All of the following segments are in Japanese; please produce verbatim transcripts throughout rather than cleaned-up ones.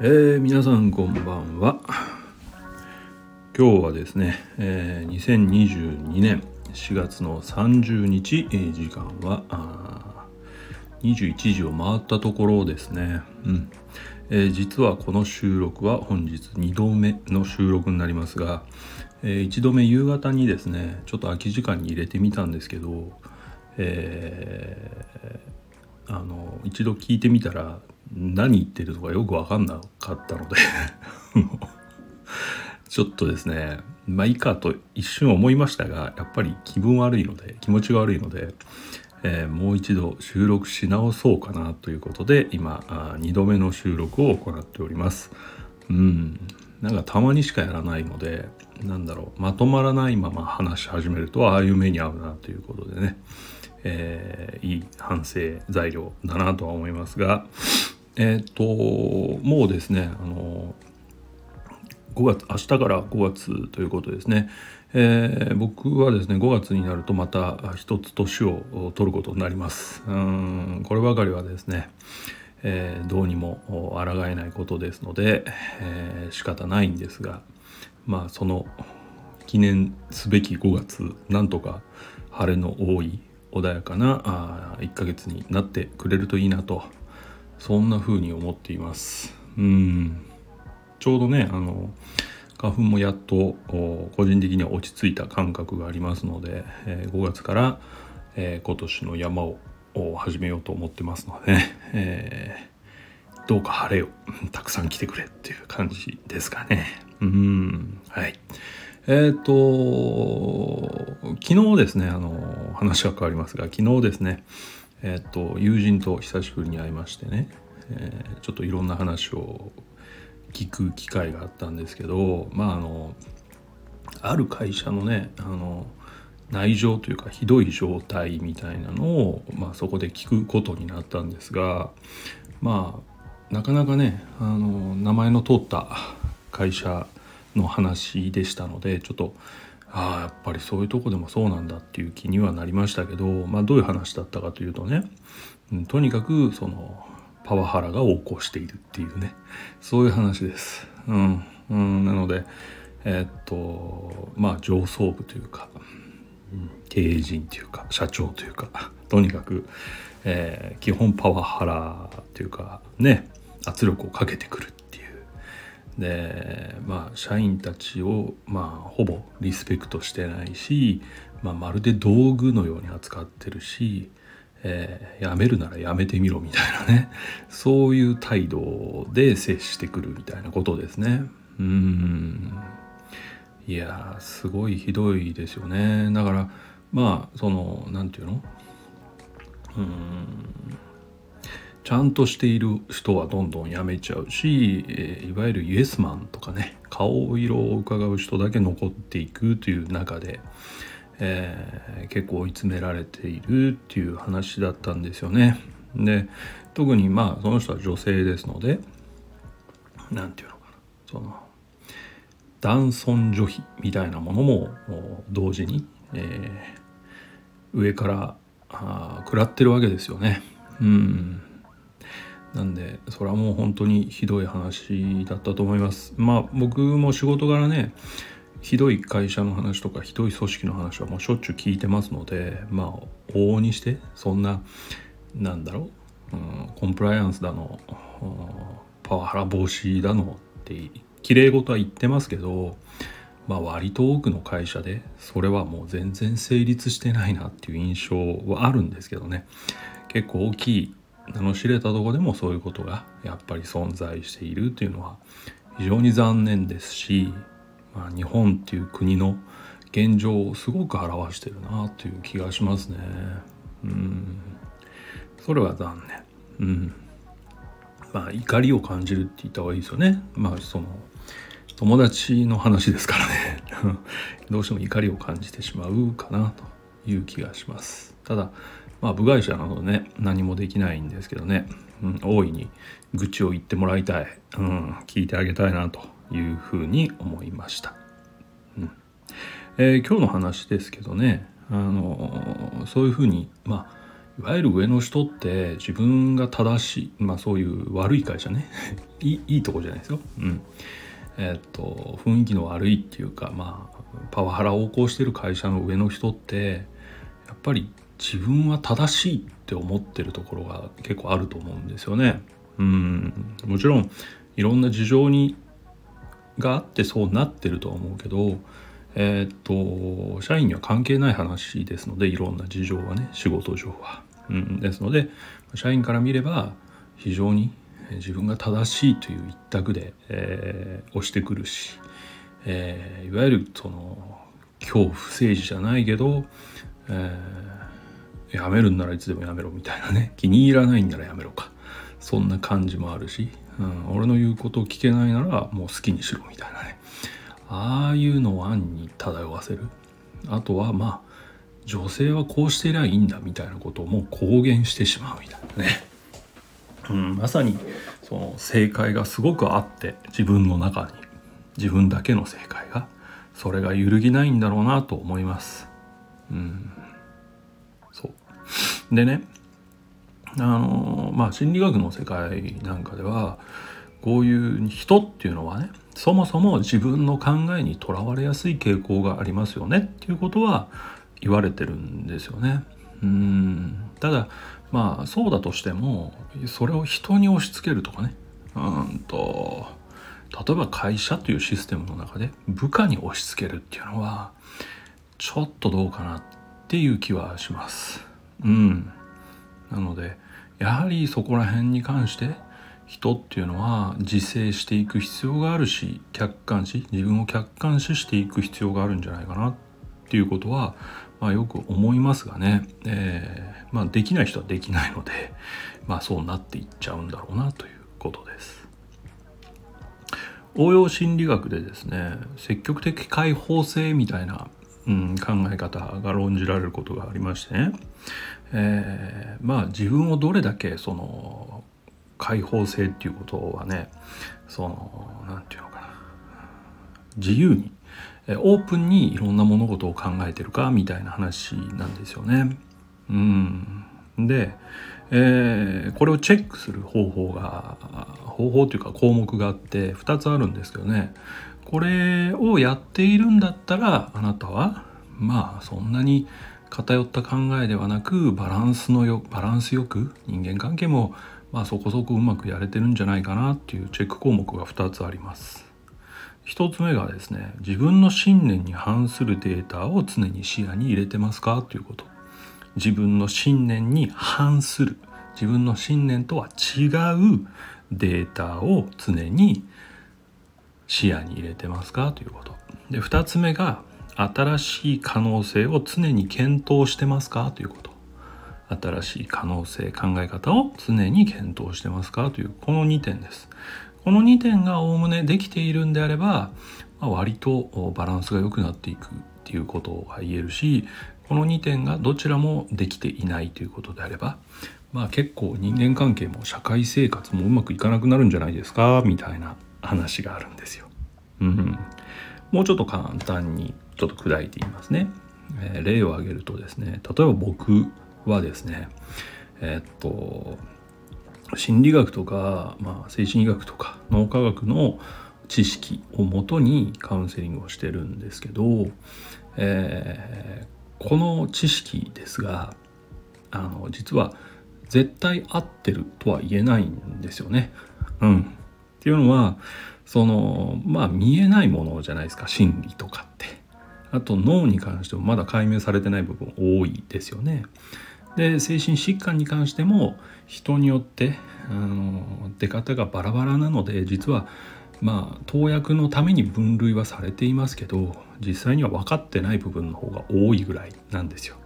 えー、皆さんこんばんは。今日はですね、えー、にせんにじゅうにねんしがつのさんじゅうにち、えー、時間はにじゅういちじを回ったところですね、うんえー、実はこの収録は本日にどめの収録になりますが、えー、いちどめ夕方にですねちょっと空き時間に入れてみたんですけど、えー、あの一度聞いてみたら何言ってるとかよく分かんなかったのでちょっとですねまあいいかと一瞬思いましたが、やっぱり気分悪いので気持ちが悪いので、えー、もう一度収録し直そうかなということで今にどめの収録を行っております。うんなんかたまにしかやらないので、なんだろうまとまらないまま話し始めるとああいう目に遭うなということでね、えー、いい反省材料だなとは思いますが、えー、っともうですねあのごがつ明日からごがつということですね、えー、僕はですねごがつになるとまた一つ年を取ることになります。うーんこればかりはですね、えー、どうにも抗えないことですので、えー、仕方ないんですが、まあその記念すべきごがつなんとか晴れの多い穏やかなあいっかげつになってくれるといいなと、そんな風に思っています。うんちょうどねあの花粉もやっと個人的には落ち着いた感覚がありますので、えー、ごがつから、えー、今年の山を始めようと思ってますので、ねえー、どうか晴れよたくさん来てくれっていう感じですかね。うんはいえーと昨日ですねあの話が変わりますが昨日ですねえっと友人と久しぶりに会いましてね、えー、ちょっといろんな話を聞く機会があったんですけど、まああのある会社のねあの内情というかひどい状態みたいなのを、まあ、そこで聞くことになったんですが、まあなかなかねあの名前の通った会社の話でしたので、ちょっとあやっぱりそういうとこでもそうなんだっていう気にはなりましたけど、まあ、どういう話だったかというとね、うん、とにかくそのパワハラが横行しているっていうね、そういう話です。うんうん、なので、えー、っとまあ上層部というか、うん、経営陣というか社長というか、とにかく、えー、基本パワハラというかね圧力をかけてくる。でまあ、社員たちを、まあ、ほぼリスペクトしてないし、まあ、まるで道具のように扱ってるし、えー、辞めるなら辞めてみろみたいなね、そういう態度で接してくるみたいなことですね。うーんいやすごいひどいですよね。だからまあそのなんていうのうーんちゃんとしている人はどんどん辞めちゃうし、えー、いわゆるイエスマンとかね顔色を伺う人だけ残っていくという中で、えー、結構追い詰められているっていう話だったんですよね。で特にまあその人は女性ですのでなんていうのかなその男尊女卑みたいなものも同時に、えー、上からあ食らってるわけですよね。うんなんでそれはもう本当にひどい話だったと思います。まあ僕も仕事柄ねひどい会社の話とかひどい組織の話はもうしょっちゅう聞いてますので、まあ往々にしてそんななんだろう、うん、コンプライアンスだの、うん、パワハラ防止だのってきれい事は言ってますけど、まあ割と多くの会社でそれはもう全然成立してないなっていう印象はあるんですけどね。結構大きい名の知れたとこでもそういうことがやっぱり存在しているというのは非常に残念ですし、まあ、日本っていう国の現状をすごく表してるなという気がしますね。うんそれは残念。うんまあ怒りを感じるって言った方がいいですよね。まあその友達の話ですからねどうしても怒りを感じてしまうかなという気がします。ただまあ、部外者なのでね何もできないんですけどね、うん、大いに愚痴を言ってもらいたい、うん、聞いてあげたいなというふうに思いました、うんえー、今日の話ですけどね、あのそういうふうに、まあ、いわゆる上の人って自分が正しい、まあ、そういう悪い会社ねい, い, いいとこじゃないですよ、うんえっと、雰囲気の悪いっていうか、まあ、パワハラ横行してる会社の上の人ってやっぱり自分は正しいって思ってるところが結構あると思うんですよね。うんもちろんいろんな事情にがあってそうなってるとは思うけど、えー、っと社員には関係ない話ですので、いろんな事情はね、仕事上は、うん、ですので社員から見れば非常に自分が正しいという一択で、えー、押してくるし、えー、いわゆるその恐怖政治じゃないけど、えー、やめるんならいつでもやめろみたいなね、気に入らないんならやめろか、そんな感じもあるし、うん、俺の言うことを聞けないならもう好きにしろみたいなね、ああいうのを暗に漂わせる。あとはまあ女性はこうしていりゃいいんだみたいなことをもう公言してしまうみたいなね、うん、まさにその正解がすごくあって、自分の中に自分だけの正解が、それが揺るぎないんだろうなと思います、うん、そうでね、あのまあ、心理学の世界なんかではこういう人っていうのはね、そもそも自分の考えにとらわれやすい傾向がありますよねっていうことは言われてるんですよね。うーんただまあそうだとしても、それを人に押し付けるとかね、うんと例えば会社というシステムの中で部下に押し付けるっていうのはちょっとどうかなっていう気はします。うんなのでやはりそこら辺に関して人っていうのは自制していく必要があるし、客観視自分を客観視していく必要があるんじゃないかなっていうことは、まあ、よく思いますがね、えーまあ、できない人はできないので、まあ、そうなっていっちゃうんだろうなということです。応用心理学でですね、積極的開放性みたいな、うん、考え方が論じられることがありましてね、えー、まあ自分をどれだけその開放性っていうことはね、そのなんていうのかな、自由にオープンにいろんな物事を考えてるかみたいな話なんですよね。うんで、えー、これをチェックする方法が方法というか項目があってふたつあるんですけどね、これをやっているんだったらあなたはまあそんなに偏った考えではなく、バランスのよバランスよく人間関係もまあそこそこうまくやれてるんじゃないかなっていうチェック項目がふたつあります。ひとつめがですね、自分の信念に反するデータを常に視野に入れてますかということ。自分の信念に反する、自分の信念とは違うデータを常に視野に入れてますかということで、ふたつめが新しい可能性を常に検討してますかということ。新しい可能性、考え方を常に検討してますかというこのにてんです。このにてんがおおむねできているんであれば、まあ、割とバランスが良くなっていくっていうことが言えるし、このにてんがどちらもできていないということであれば、まあ、結構人間関係も社会生活もうまくいかなくなるんじゃないですかみたいな話があるんですよ、うん、もうちょっと簡単にちょっと砕いて言いますね、えー、例を挙げるとですね、例えば僕はですね、えー、っと心理学とか、まあ、精神医学とか脳科学の知識をもとにカウンセリングをしてるんですけど、えー、この知識ですが、あの実は絶対合ってるとは言えないんですよね。うんっていうのは、そのまあ見えないものじゃないですか、心理とかって。あと脳に関してもまだ解明されてない部分多いですよね。で、精神疾患に関しても人によってあの出方がバラバラなので、実はまあ投薬のために分類はされていますけど、実際には分かってない部分の方が多いぐらいなんですよ。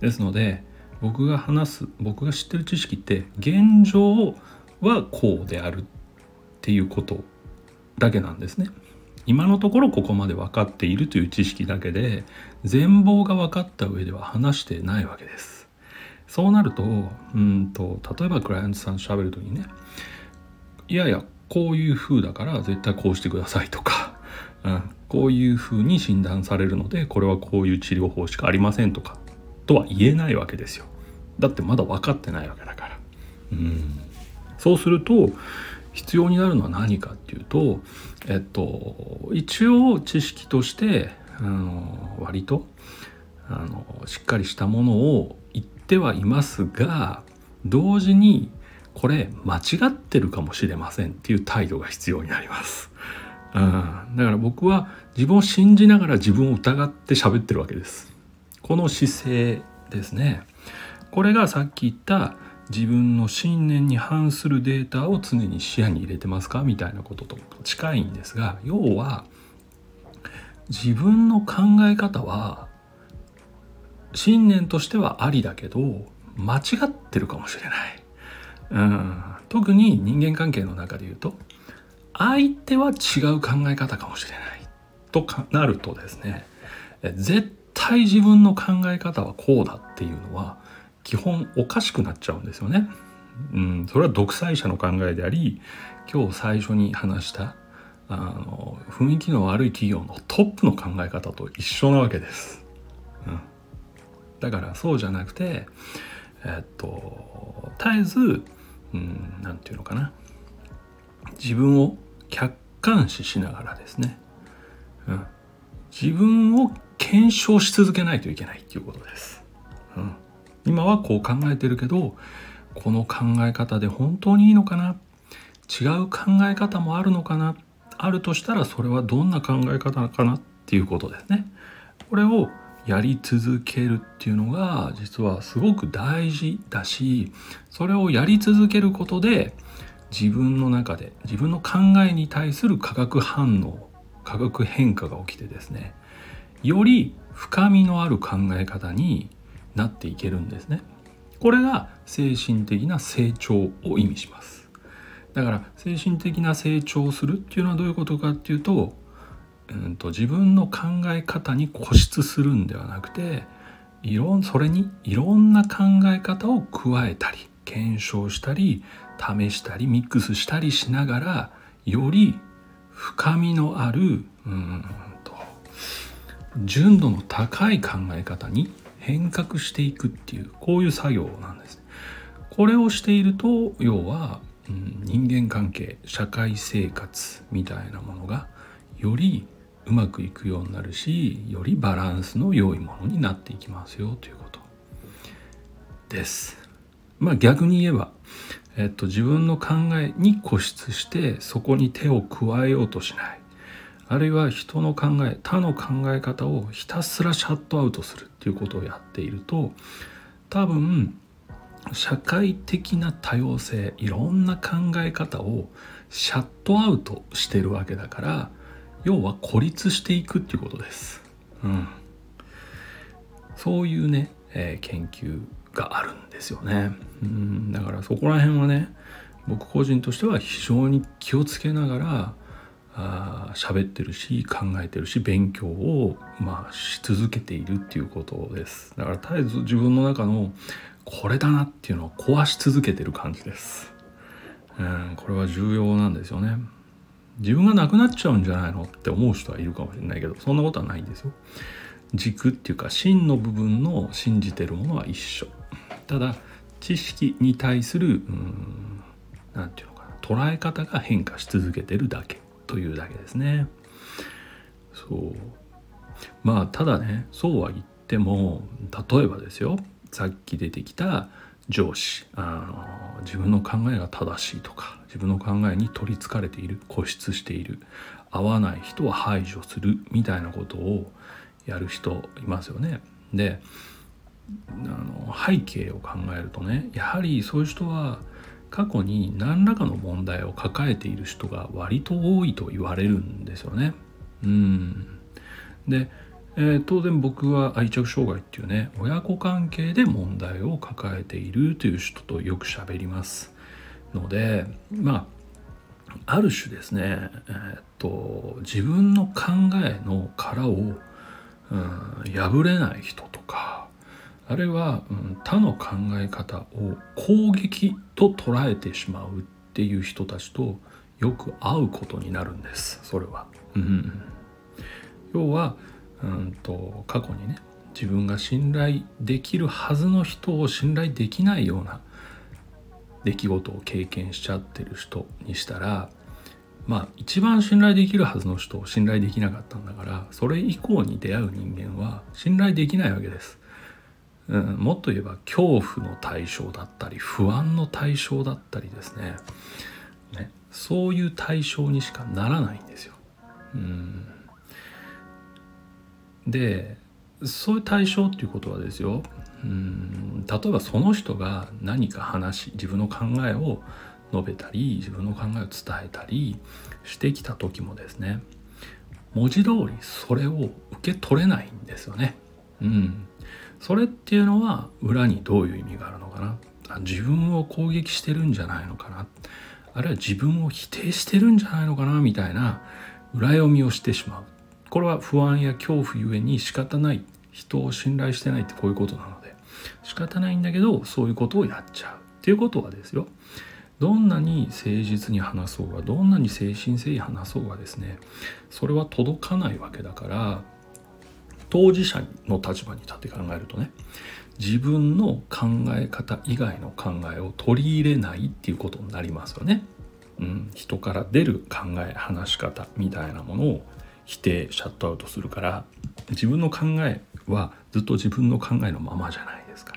ですので僕が話す僕が知ってる知識って、現状はこうであるっていうことだけなんですね。今のところここまで分かっているという知識だけで、全貌が分かった上では話してないわけです。そうなると、うんと例えばクライアントさんと喋るときにね、いやいやこういう風だから絶対こうしてくださいとか、うん、こういうふうに診断されるので、これはこういう治療法しかありませんとかとは言えないわけですよ。だってまだ分かってないわけだから。うん。そうすると必要になるのは何かっていうと、えっと一応知識としてあの割とあのしっかりしたものを言ってはいますが、同時にこれ間違ってるかもしれませんっていう態度が必要になります。あだから僕は自分を信じながら自分を疑って喋ってるわけです。この姿勢ですね。これがさっき言った自分の信念に反するデータを常に視野に入れてますかみたいなことと近いんですが、要は自分の考え方は信念としてはありだけど間違ってるかもしれない。うん、特に人間関係の中で言うと相手は違う考え方かもしれないとかなるとですね、絶対自分の考え方はこうだっていうのは基本おかしくなっちゃうんですよね。うん、それは独裁者の考えであり、今日最初に話したあの雰囲気の悪い企業のトップの考え方と一緒なわけです。うん、だからそうじゃなくて、えっと絶えず、うん、なんていうのかな、自分を客観視しながらですね、うん、自分を検証し続けないといけないっていうことです。うん、今はこう考えてるけど、この考え方で本当にいいのかな、違う考え方もあるのかな、あるとしたらそれはどんな考え方かなっていうことですね。これをやり続けるっていうのが実はすごく大事だし、それをやり続けることで自分の中で自分の考えに対する化学反応、化学変化が起きてですね、より深みのある考え方になっていけるんですね。これが精神的な成長を意味します。だから精神的な成長をするっていうのはどういうことかっていうと、うんと自分の考え方に固執するんではなくて、いろんそれにいろんな考え方を加えたり検証したり試したりミックスしたりしながら、より深みのあるうんと純度の高い考え方に変革していくっていう、こういう作業なんですね。これをしていると要は、うん、人間関係、社会生活みたいなものがよりうまくいくようになるし、よりバランスの良いものになっていきますよということです。まあ逆に言えば、えっと、自分の考えに固執してそこに手を加えようとしない、あるいは人の考え、他の考え方をひたすらシャットアウトするっていうことをやっていると、多分社会的な多様性、いろんな考え方をシャットアウトしてるわけだから、要は孤立していくっていうことです。うん、そういうね、えー、研究があるんですよね。うん、だからそこら辺はね、僕個人としては非常に気をつけながらあ喋ってるし、考えてるし、勉強をまあし続けているっていうことです。だから絶えず自分の中のこれだなっていうのを壊し続けてる感じです。うん、これは重要なんですよね。自分がなくなっちゃうんじゃないのって思う人はいるかもしれないけど、そんなことはないんですよ。軸っていうか芯の部分の信じてるものは一緒。ただ知識に対するうーんなんていうのかな、捉え方が変化し続けてるだけというだけですね。そう。まあただね、そうは言っても、例えばですよ、さっき出てきた上司、あの自分の考えが正しいとか、自分の考えに取りつかれている、固執している、合わない人は排除するみたいなことをやる人いますよね。で、あの背景を考えるとね、やはりそういう人は過去に何らかの問題を抱えている人が割と多いと言われるんですよね。うん。で、えー、当然僕は愛着障害っていうね、親子関係で問題を抱えているという人とよく喋りますので、まあある種ですね、えー、っと自分の考えの殻を、うん、破れない人とか、あるいは、うん、他の考え方を攻撃と捉えてしまうっていう人たちとよく会うことになるんです。それは。うん。要はうんと過去にね、自分が信頼できるはずの人を信頼できないような出来事を経験しちゃってる人にしたら、まあ一番信頼できるはずの人を信頼できなかったんだから、それ以降に出会う人間は信頼できないわけです。うん、もっと言えば恐怖の対象だったり不安の対象だったりですね、ねそういう対象にしかならないんですよ。うん、でそういう対象っていうことはですよ、うん例えばその人が何か話自分の考えを述べたり自分の考えを伝えたりしてきた時もですね、文字通りそれを受け取れないんですよね。うん、それっていうのは裏にどういう意味があるのかな、自分を攻撃してるんじゃないのかな、あるいは自分を否定してるんじゃないのかなみたいな裏読みをしてしまう。これは不安や恐怖ゆえに仕方ない、人を信頼してないってこういうことなので仕方ないんだけど、そういうことをやっちゃうっていうことはですよ、どんなに誠実に話そうがどんなに誠心誠意話そうがですね、それは届かないわけだから、当事者の立場に立って考えるとね、自分の考え方以外の考えを取り入れないっていうことになりますよね。うん、人から出る考え話し方みたいなものを否定シャットアウトするから、自分の考えはずっと自分の考えのままじゃないですか。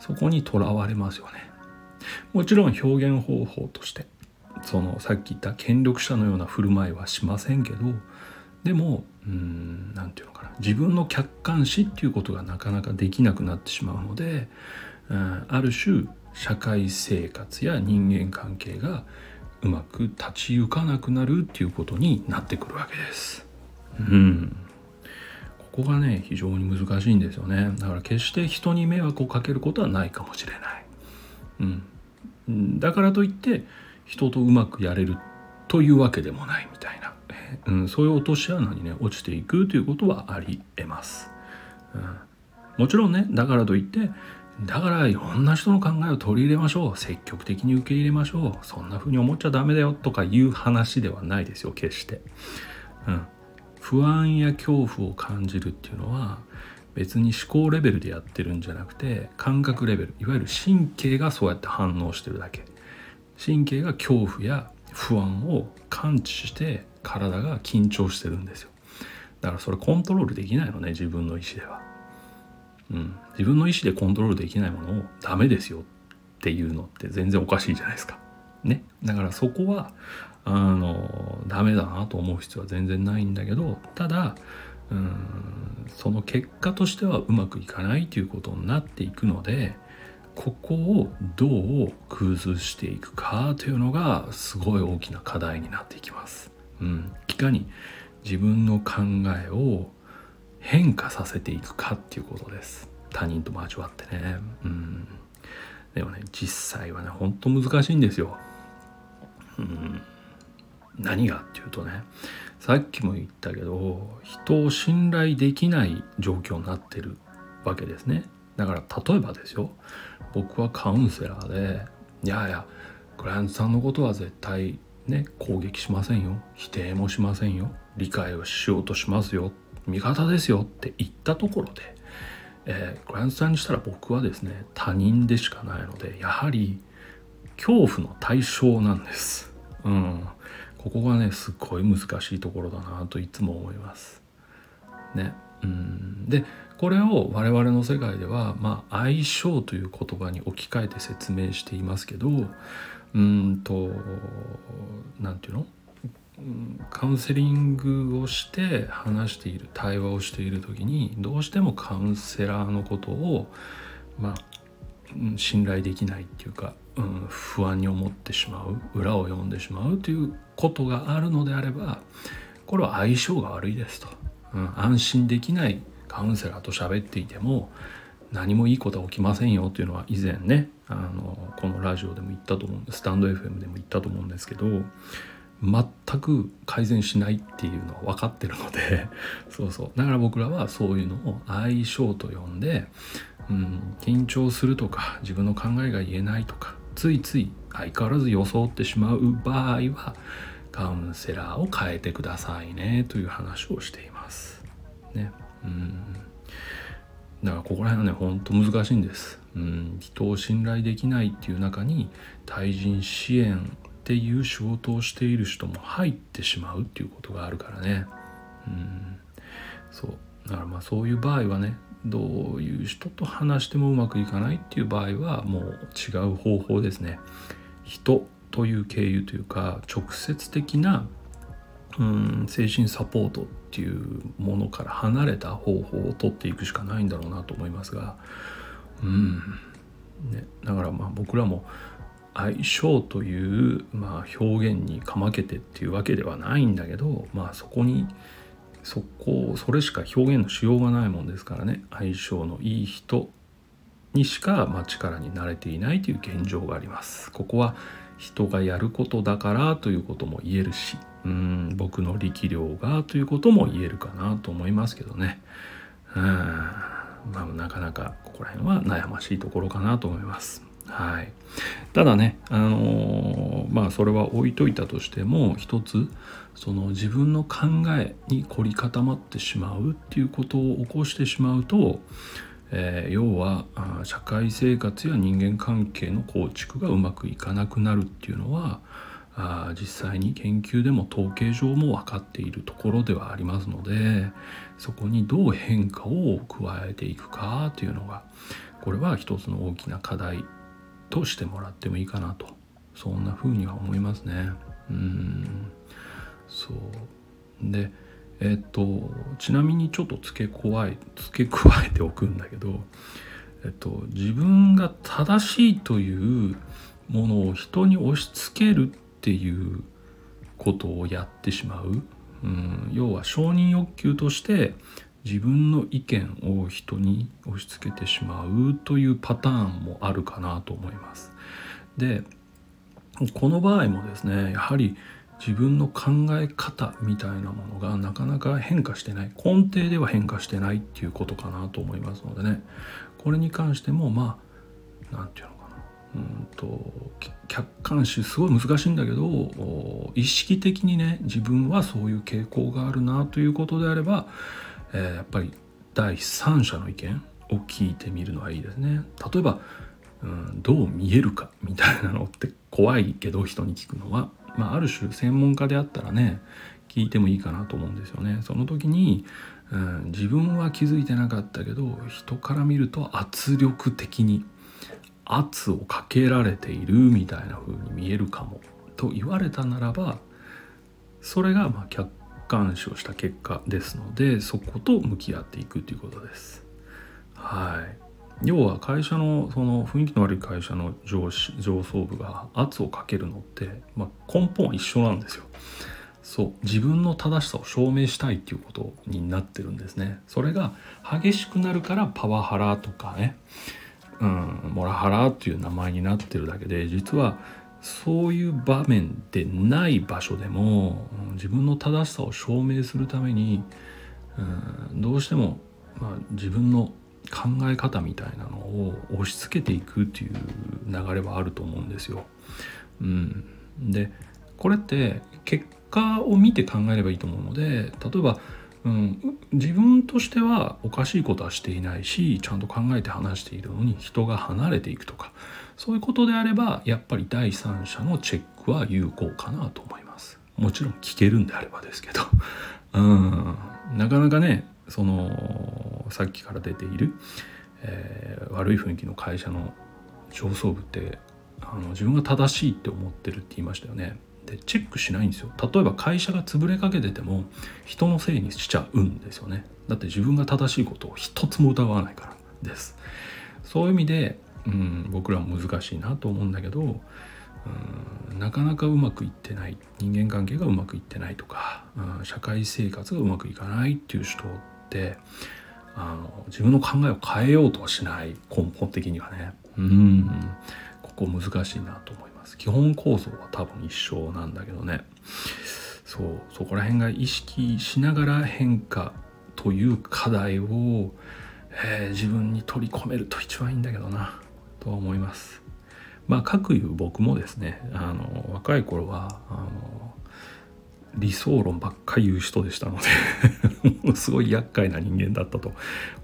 そこにとらわれますよね。もちろん表現方法としてそのさっき言った権力者のような振る舞いはしませんけど、でもうーんなんていうのかな、自分の客観視っていうことがなかなかできなくなってしまうので、うんある種社会生活や人間関係がうまく立ち行かなくなるっていうことになってくるわけです。うん、ここがね非常に難しいんですよね。だから決して人に迷惑をかけることはないかもしれない、うん、だからといって人とうまくやれるというわけでもないみたいな、うん、そういう落とし穴にね落ちていくということはありえます、うん、もちろんね、だからといってだからいろんな人の考えを取り入れましょう、積極的に受け入れましょう、そんな風に思っちゃダメだよとかいう話ではないですよ決して、うん、不安や恐怖を感じるっていうのは別に思考レベルでやってるんじゃなくて、感覚レベル、いわゆる神経がそうやって反応してるだけ、神経が恐怖や不安を感知して体が緊張してるんですよ。だからそれコントロールできないのね、自分の意思では。うん、自分の意思でコントロールできないものをダメですよっていうのって全然おかしいじゃないですか、ね、だからそこはあのダメだなと思う必要は全然ないんだけど、ただうーんその結果としてはうまくいかないということになっていくので、ここをどう崩していくかというのがすごい大きな課題になっていきます、うん、いかに自分の考えを変化させていくかっていうことです、他人と交わってね。うんでもね実際はねほんと難しいんですよ。うん何がっていうとね、さっきも言ったけど人を信頼できない状況になってるわけですね。だから例えばですよ、僕はカウンセラーで、いやいやクライアントさんのことは絶対ね攻撃しませんよ、否定もしませんよ、理解をしようとしますよ、味方ですよって言ったところで、えー、クライアントさんにしたら僕はですね他人でしかないので、やはり恐怖の対象なんです、うん、ここがねすっごい難しいところだなといつも思います、ね、うんでこれを我々の世界では、まあ、相性という言葉に置き換えて説明していますけど、うんとなんていうのカウンセリングをして話している対話をしている時に、どうしてもカウンセラーのことを、まあ、信頼できないっていうか、うん、不安に思ってしまう、裏を読んでしまうということがあるのであれば、これは相性が悪いですと、うん、安心できないカウンセラーと喋っていても何もいいことは起きませんよというのは以前ねあのこのラジオでも言ったと思うんです、スタンド エフエム でも言ったと思うんですけど、全く改善しないっていうのは分かってるのでそうそうだから僕らはそういうのを相性と呼んで、うん、緊張するとか自分の考えが言えないとかついつい相変わらず装ってしまう場合はカウンセラーを変えてくださいねという話をしています。ね。うん。だからここら辺はね本当難しいんです。うん。人を信頼できないっていう中に対人支援っていう仕事をしている人も入ってしまうっていうことがあるからね。うん。そう。だからまあそういう場合はね、どういう人と話してもうまくいかないっていう場合はもう違う方法ですね。人という経由というか直接的なうん精神サポートっていうものから離れた方法を取っていくしかないんだろうなと思いますが、うんね、だからまあ僕らも相性という、まあ、表現にかまけてっていうわけではないんだけど、まあそこにそこそれしか表現のしようがないもんですからね、相性のいい人にしか、まあ、力に慣れていないという現状があります。ここは人がやることだからということも言えるし、うーん僕の力量がということも言えるかなと思いますけどね。うーん、まあ、なかなかここら辺は悩ましいところかなと思います。はい、ただね、あのー、まあそれは置いといたとしても、一つその自分の考えに凝り固まってしまうっていうことを起こしてしまうと、えー、要は社会生活や人間関係の構築がうまくいかなくなるっていうのは、あ実際に研究でも統計上も分かっているところではありますので、そこにどう変化を加えていくかというのが、これは一つの大きな課題としてもらってもいいかなと、そんな風には思いますね。うーん、そうで、えっとちなみにちょっと付け加え付け加えておくんだけど、えっと自分が正しいというものを人に押し付けるっていうことをやってしまう。うん、要は承認欲求として自分の意見を人に押し付けてしまうというパターンもあるかなと思います。で、この場合もですね、やはり自分の考え方みたいなものがなかなか変化してない、根底では変化してないっていうことかなと思いますのでね、これに関してもまあなんていうのかな、うんと客観視すごい難しいんだけど、意識的にね自分はそういう傾向があるなということであれば、えー、やっぱり第三者の意見を聞いてみるのはいいですね。例えば、うん、どう見えるかみたいなのって怖いけど人に聞くのは、まあ、ある種専門家であったらね聞いてもいいかなと思うんですよね。その時に、うん、自分は気づいてなかったけど人から見ると圧力的に圧をかけられているみたいな風に見えるかもと言われたならば、それがまあ客観監視をした結果ですので、そこと向き合っていくということです。はい。要は会社のその雰囲気の悪い会社の上司上層部が圧をかけるのって、まあ、根本は一緒なんですよ。そう、自分の正しさを証明したいということになってるんですね。それが激しくなるからパワハラとかね、うん、モラハラという名前になってるだけで、実はそういう場面でない場所でも自分の正しさを証明するために、うん、どうしても、まあ、自分の考え方みたいなのを押し付けていくっていう流れはあると思うんですよ。うん、でこれって結果を見て考えればいいと思うので、例えば、うん、自分としてはおかしいことはしていないし、ちゃんと考えて話しているのに人が離れていくとか、そういうことであればやっぱり第三者のチェックは有効かなと思います。もちろん聞けるんであればですけどうん、なかなかね、そのさっきから出ている、えー、悪い雰囲気の会社の上層部って、あの自分が正しいって思ってるって言いましたよね。でチェックしないんですよ。例えば会社が潰れかけてても人のせいにしちゃうんですよね。だって自分が正しいことを一つも疑わないからです。そういう意味でうん、僕らも難しいなと思うんだけど、うん、なかなかうまくいってない、人間関係がうまくいってないとか、うん、社会生活がうまくいかないっていう人って、あの自分の考えを変えようとはしない、根本的にはね、うん、ここ難しいなと思います。基本構造は多分一緒なんだけどね、そう、そこら辺が意識しながら変化という課題を、えー、自分に取り込めると一番いいんだけどな。と思います。まあ、かくいう僕もですね、あの若い頃はあの理想論ばっかり言う人でしたのですごい厄介な人間だったと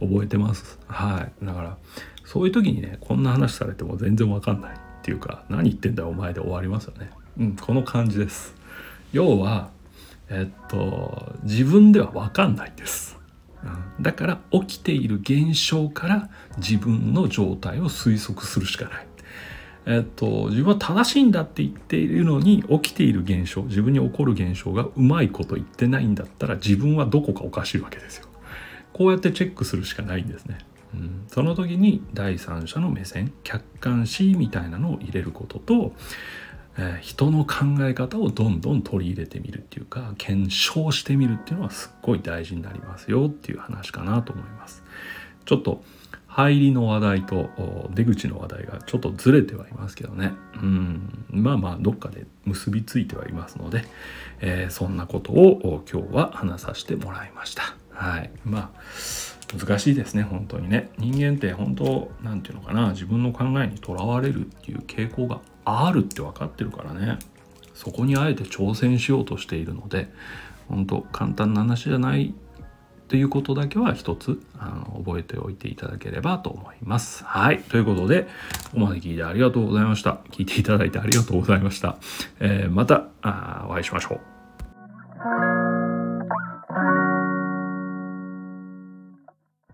覚えてます。はい。だからそういう時にね、こんな話されても全然わかんないっていうか、何言ってんだよお前で終わりますよね。うん、この感じです。要はえっと自分ではわかんないんです、うん、だから起きている現象から自分の状態を推測するしかない。えっと、自分は正しいんだって言っているのに、起きている現象、自分に起こる現象がうまいこと言ってないんだったら、自分はどこかおかしいわけですよ。こうやってチェックするしかないんですね、うん、その時に第三者の目線、客観視みたいなのを入れることと、えー、人の考え方をどんどん取り入れてみるっていうか、検証してみるっていうのはすっごい大事になりますよっていう話かなと思います。ちょっと入りの話題と出口の話題がちょっとずれてはいますけどね、うん、まあまあどっかで結びついてはいますので、えー、そんなことを今日は話させてもらいました。はい、まあ難しいですね本当にね。人間って本当なんていうのかな、自分の考えにとらわれるっていう傾向があるって分かってるからね、そこにあえて挑戦しようとしているので、本当簡単な話じゃないということだけは一つあの覚えておいていただければと思います。はい。ということで、ここまで聞いてありがとうございました。聞いていただいてありがとうございました。えー、またお会いしましょう。